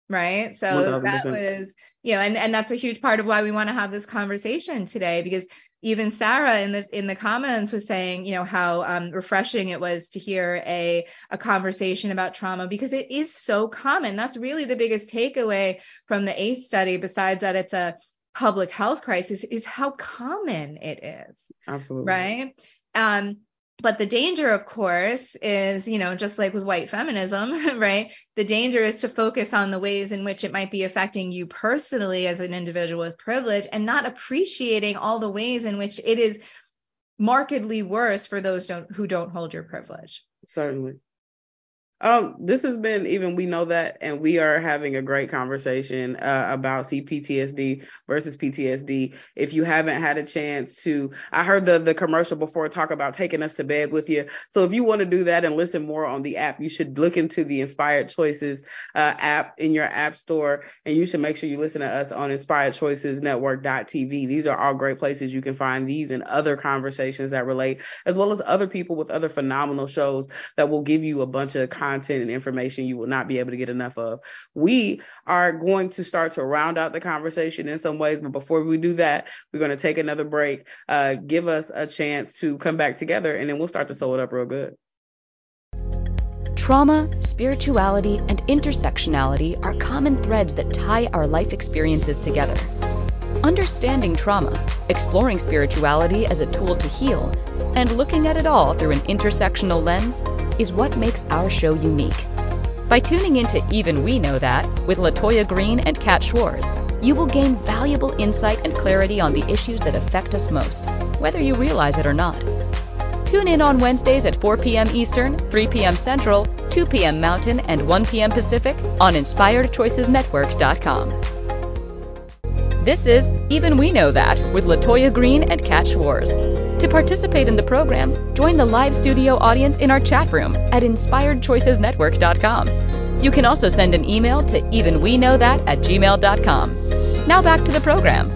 Right. So one thousand percent. That was, you know, and, and that's a huge part of why we want to have this conversation today, because even Sarah in the in the comments was saying, you know, how um, refreshing it was to hear a, a conversation about trauma, because it is so common. That's really the biggest takeaway from the ACE study, besides that it's a public health crisis, is how common it is. Absolutely. Right. Um, But the danger, of course, is, you know, just like with white feminism, right? The danger is to focus on the ways in which it might be affecting you personally as an individual with privilege, and not appreciating all the ways in which it is markedly worse for those don't, who don't hold your privilege. Certainly. Um, this has been Even We Know That, and we are having a great conversation uh, about C P T S D versus P T S D. If you haven't had a chance to, I heard the, the commercial before talk about taking us to bed with you. So if you want to do that and listen more on the app, you should look into the Inspired Choices uh, app in your app store, and you should make sure you listen to us on Inspired Choices Network dot t v. These are all great places you can find these and other conversations that relate, as well as other people with other phenomenal shows that will give you a bunch of content. Content and information you will not be able to get enough of. We are going to start to round out the conversation in some ways, but before we do that, we're going to take another break. Uh, give us a chance to come back together, and then we'll start to sew it up real good. Trauma, spirituality, and intersectionality are common threads that tie our life experiences together. Understanding trauma, exploring spirituality as a tool to heal, and looking at it all through an intersectional lens is what makes our show unique. By tuning into Even We Know That with LaToya Green and Kat Schwarz, you will gain valuable insight and clarity on the issues that affect us most, whether you realize it or not. Tune in on Wednesdays at four p.m. Eastern, three p.m. Central, two p.m. Mountain, and one p.m. Pacific on Inspired Choices Network dot com. This is Even We Know That with LaToya Green and Kat Schwarz. To participate in the program, join the live studio audience in our chat room at Inspired Choices Network dot com. You can also send an email to even we know that at gmail dot com. Now back to the program.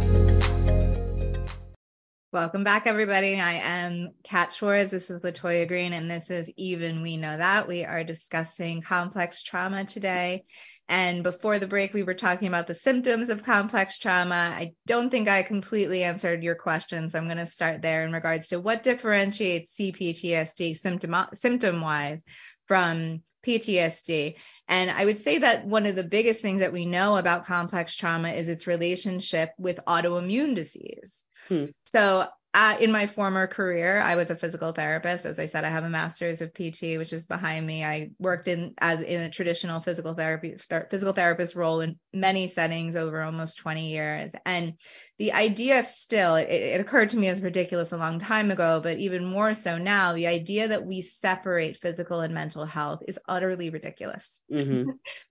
Welcome back, everybody. I am Kat Schwarz. This is LaToya Green, and this is Even We Know That. We are discussing complex trauma today. And before the break, we were talking about the symptoms of complex trauma. I don't think I completely answered your questions. I'm going to start there in regards to what differentiates C P T S D symptom, symptom-wise from P T S D. And I would say that one of the biggest things that we know about complex trauma is its relationship with autoimmune disease. Hmm. So Uh, in my former career, I was a physical therapist. As I said, I have a master's of P T, which is behind me. I worked in as in a traditional physical therapy, ther- physical therapist role in many settings over almost twenty years. And the idea still, it, it occurred to me as ridiculous a long time ago, but even more so now, the idea that we separate physical and mental health is utterly ridiculous. Mm-hmm.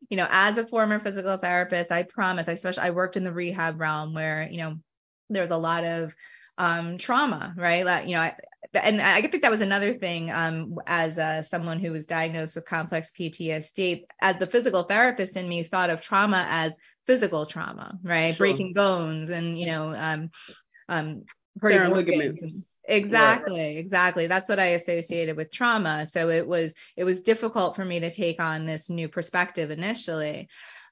You know, as a former physical therapist, I promise, I especially, I worked in the rehab realm where, you know, there's a lot of Um, trauma, right? Like, you know, I, and I think that was another thing um, as uh, someone who was diagnosed with complex P T S D, as the physical therapist in me thought of trauma as physical trauma, right? Sure. Breaking bones and, you know, um, um, tearing ligaments. Exactly. Right. Exactly. That's what I associated with trauma. So it was, it was difficult for me to take on this new perspective initially.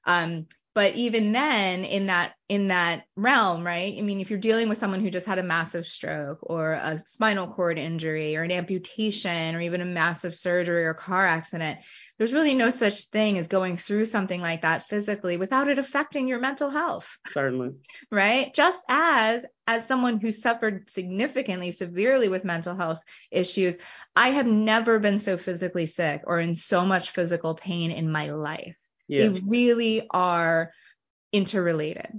Um, But even then in that, in that realm, right? I mean, if you're dealing with someone who just had a massive stroke or a spinal cord injury or an amputation or even a massive surgery or car accident, there's really no such thing as going through something like that physically without it affecting your mental health. Certainly. Right? Just as, as someone who suffered significantly, severely with mental health issues, I have never been so physically sick or in so much physical pain in my life. Yes. They really are interrelated,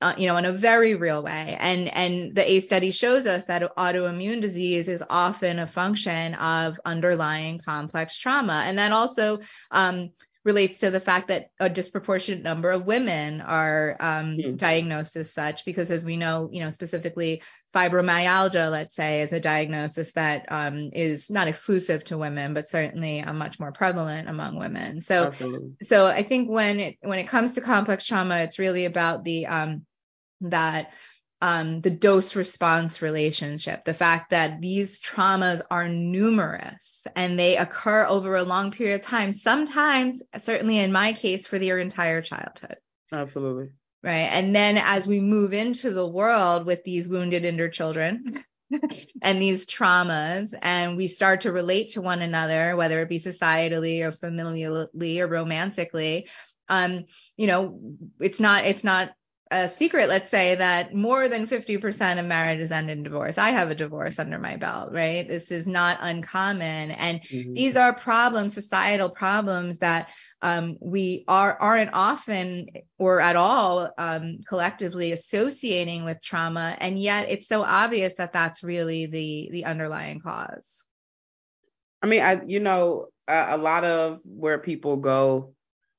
uh, you know, in a very real way. And and the ACE study shows us that autoimmune disease is often a function of underlying complex trauma. And that also um, relates to the fact that a disproportionate number of women are um, mm-hmm. diagnosed as such, because as we know, you know, specifically fibromyalgia, let's say, is a diagnosis that um, is not exclusive to women, but certainly uh, much more prevalent among women. So, Absolutely. so I think when it, when it comes to complex trauma, it's really about the um, that um, the dose response relationship, the fact that these traumas are numerous and they occur over a long period of time. Sometimes, certainly in my case, for their entire childhood. Absolutely. Right. And then as we move into the world with these wounded, injured children and these traumas, and we start to relate to one another, whether it be societally or familially or romantically, um, you know, it's not it's not a secret, let's say, that more than fifty percent of marriages end in divorce. I have a divorce under my belt, right? This is not uncommon. And mm-hmm. these are problems, societal problems that Um, we are, aren't often or at all um, collectively associating with trauma. And yet it's so obvious that that's really the the underlying cause. I mean, I you know, uh, a lot of where people go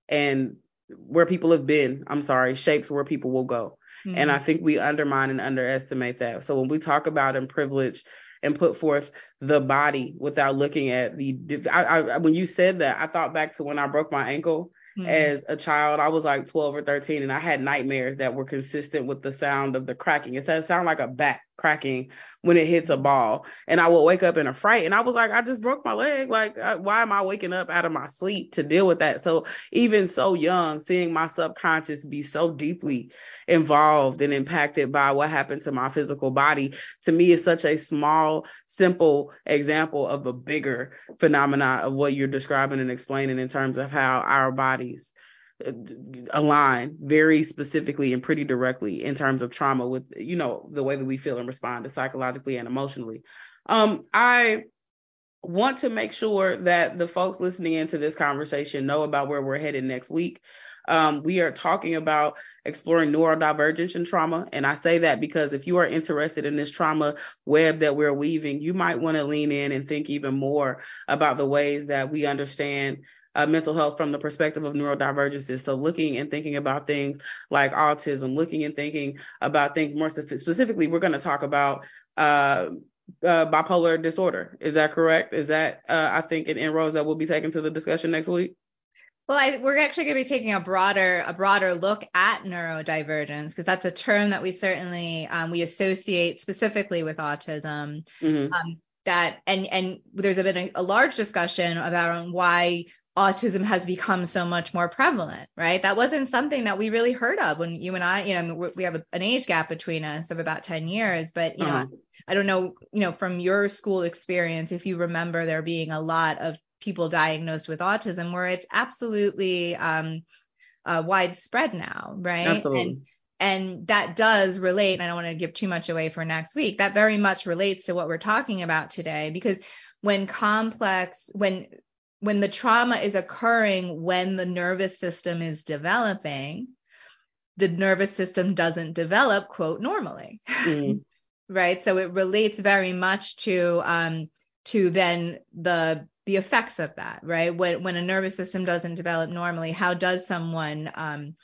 and where people have been, I'm sorry, shapes where people will go. Mm-hmm. And I think we undermine and underestimate that. So when we talk about and privilege and put forth the body without looking at the, I, I, when you said that, I thought back to when I broke my ankle. Mm-hmm. As a child, I was like twelve or thirteen, and I had nightmares that were consistent with the sound of the cracking. It sounded like a bat cracking when it hits a ball. And I would wake up in a fright, and I was like, I just broke my leg. Like, why am I waking up out of my sleep to deal with that? So even so young, seeing my subconscious be so deeply involved and impacted by what happened to my physical body, to me is such a small, simple example of a bigger phenomenon of what you're describing and explaining in terms of how our bodies align very specifically and pretty directly in terms of trauma with, you know, the way that we feel and respond to psychologically and emotionally. Um, I want to make sure that the folks listening into this conversation know about where we're headed next week. Um, we are talking about exploring neurodivergence and trauma. And I say that because if you are interested in this trauma web that we're weaving, you might want to lean in and think even more about the ways that we understand Uh, mental health from the perspective of neurodivergences. So looking and thinking about things like autism, looking and thinking about things more sp- specifically, we're going to talk about uh, uh, bipolar disorder. Is that correct? Is that, uh, I think, an inroads that we'll be taking to the discussion next week? Well, I, we're actually going to be taking a broader a broader look at neurodivergence, because that's a term that we certainly, um, we associate specifically with autism. Mm-hmm. Um, that and, and there's been a, a large discussion about why autism has become so much more prevalent, right? That wasn't something that we really heard of when you and I, you know, we have a, an age gap between us of about ten years, but, you uh-huh. know, I don't know, you know, from your school experience, if you remember there being a lot of people diagnosed with autism where it's absolutely um, uh, widespread now, right? Absolutely. And, and that does relate, and I don't want to give too much away for next week, that very much relates to what we're talking about today, because when complex, when when the trauma is occurring, when the nervous system is developing, the nervous system doesn't develop, quote, normally. Mm. Right. So it relates very much to, um, to then the, the effects of that, right? When, when a nervous system doesn't develop normally, how does someone, um,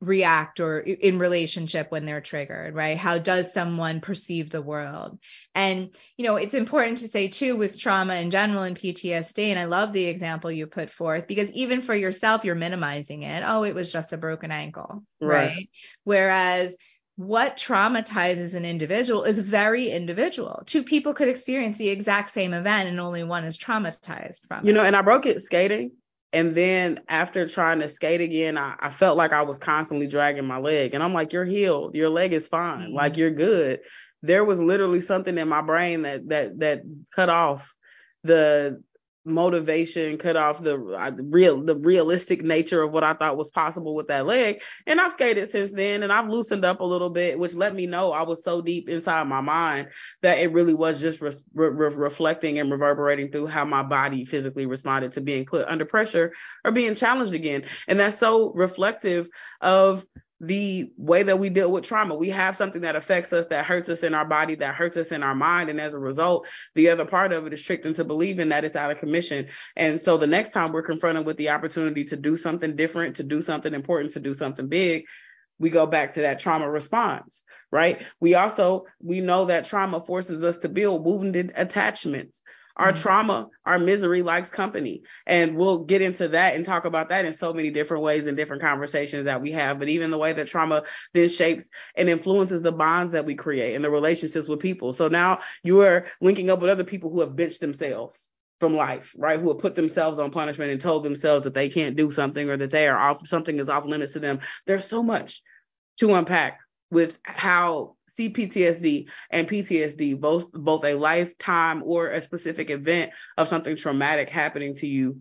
react or in relationship when they're triggered, right? How does someone perceive the world? And, you know, it's important to say too, with trauma in general and P T S D, and I love the example you put forth, because even for yourself, you're minimizing it. Oh, it was just a broken ankle, right? right? Whereas what traumatizes an individual is very individual. Two people could experience the exact same event and only one is traumatized from it. You know, and I broke it skating. And then after trying to skate again, I, I felt like I was constantly dragging my leg. And I'm like, you're healed. Your leg is fine. Mm-hmm. Like, you're good. There was literally something in my brain that that that cut off the motivation, cut off the uh, real the realistic nature of what I thought was possible with that leg. And I've skated since then, and I've loosened up a little bit, which let me know I was so deep inside my mind that it really was just re- re- reflecting and reverberating through how my body physically responded to being put under pressure or being challenged again. And that's so reflective of the way that we deal with trauma. We have something that affects us, that hurts us in our body, that hurts us in our mind. And as a result, the other part of it is tricked into believing that it's out of commission. And so the next time we're confronted with the opportunity to do something different, to do something important, to do something big, we go back to that trauma response, right? We also, we know that trauma forces us to build wounded attachments. Our trauma, our misery likes company. And we'll get into that and talk about that in so many different ways and different conversations that we have. But even the way that trauma then shapes and influences the bonds that we create and the relationships with people. So now you are linking up with other people who have benched themselves from life, right? Who have put themselves on punishment and told themselves that they can't do something or that they are off, something is off limits to them. There's so much to unpack with how C P T S D and P T S D, both both a lifetime or a specific event of something traumatic happening to you,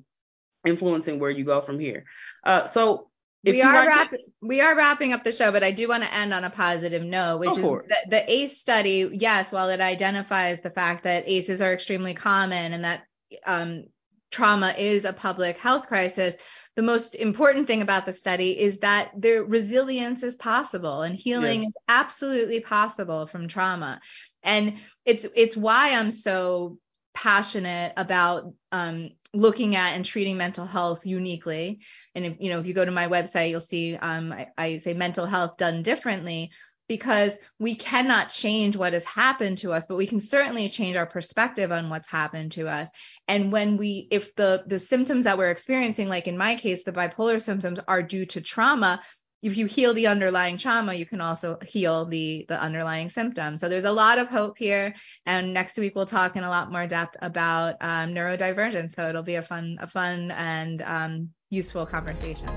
influencing where you go from here. Uh, so if we are like wrap- it- we are wrapping up the show, but I do want to end on a positive note, which is the, the ACE study. Yes, while it identifies the fact that ACEs are extremely common and that um, trauma is a public health crisis, the most important thing about the study is that their resilience is possible and healing yes. is absolutely possible from trauma. And it's it's why I'm so passionate about um, looking at and treating mental health uniquely. And if you know, if you go to my website, you'll see um, I, I say mental health done differently, because we cannot change what has happened to us, but we can certainly change our perspective on what's happened to us. And when we, if the the symptoms that we're experiencing, like in my case, the bipolar symptoms are due to trauma, if you heal the underlying trauma, you can also heal the, the underlying symptoms. So there's a lot of hope here. And next week, we'll talk in a lot more depth about um, neurodivergence. So it'll be a fun, a fun and um, useful conversation.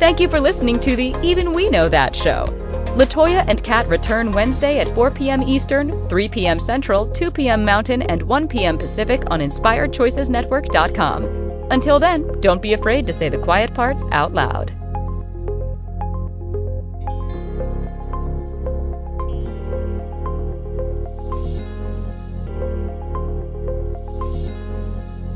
Thank you for listening to the Even We Know That show. LaToya and Kat return Wednesday at four p.m. Eastern, three p.m. Central, two p.m. Mountain, and one p.m. Pacific on Inspired Choices Network dot com. Until then, don't be afraid to say the quiet parts out loud.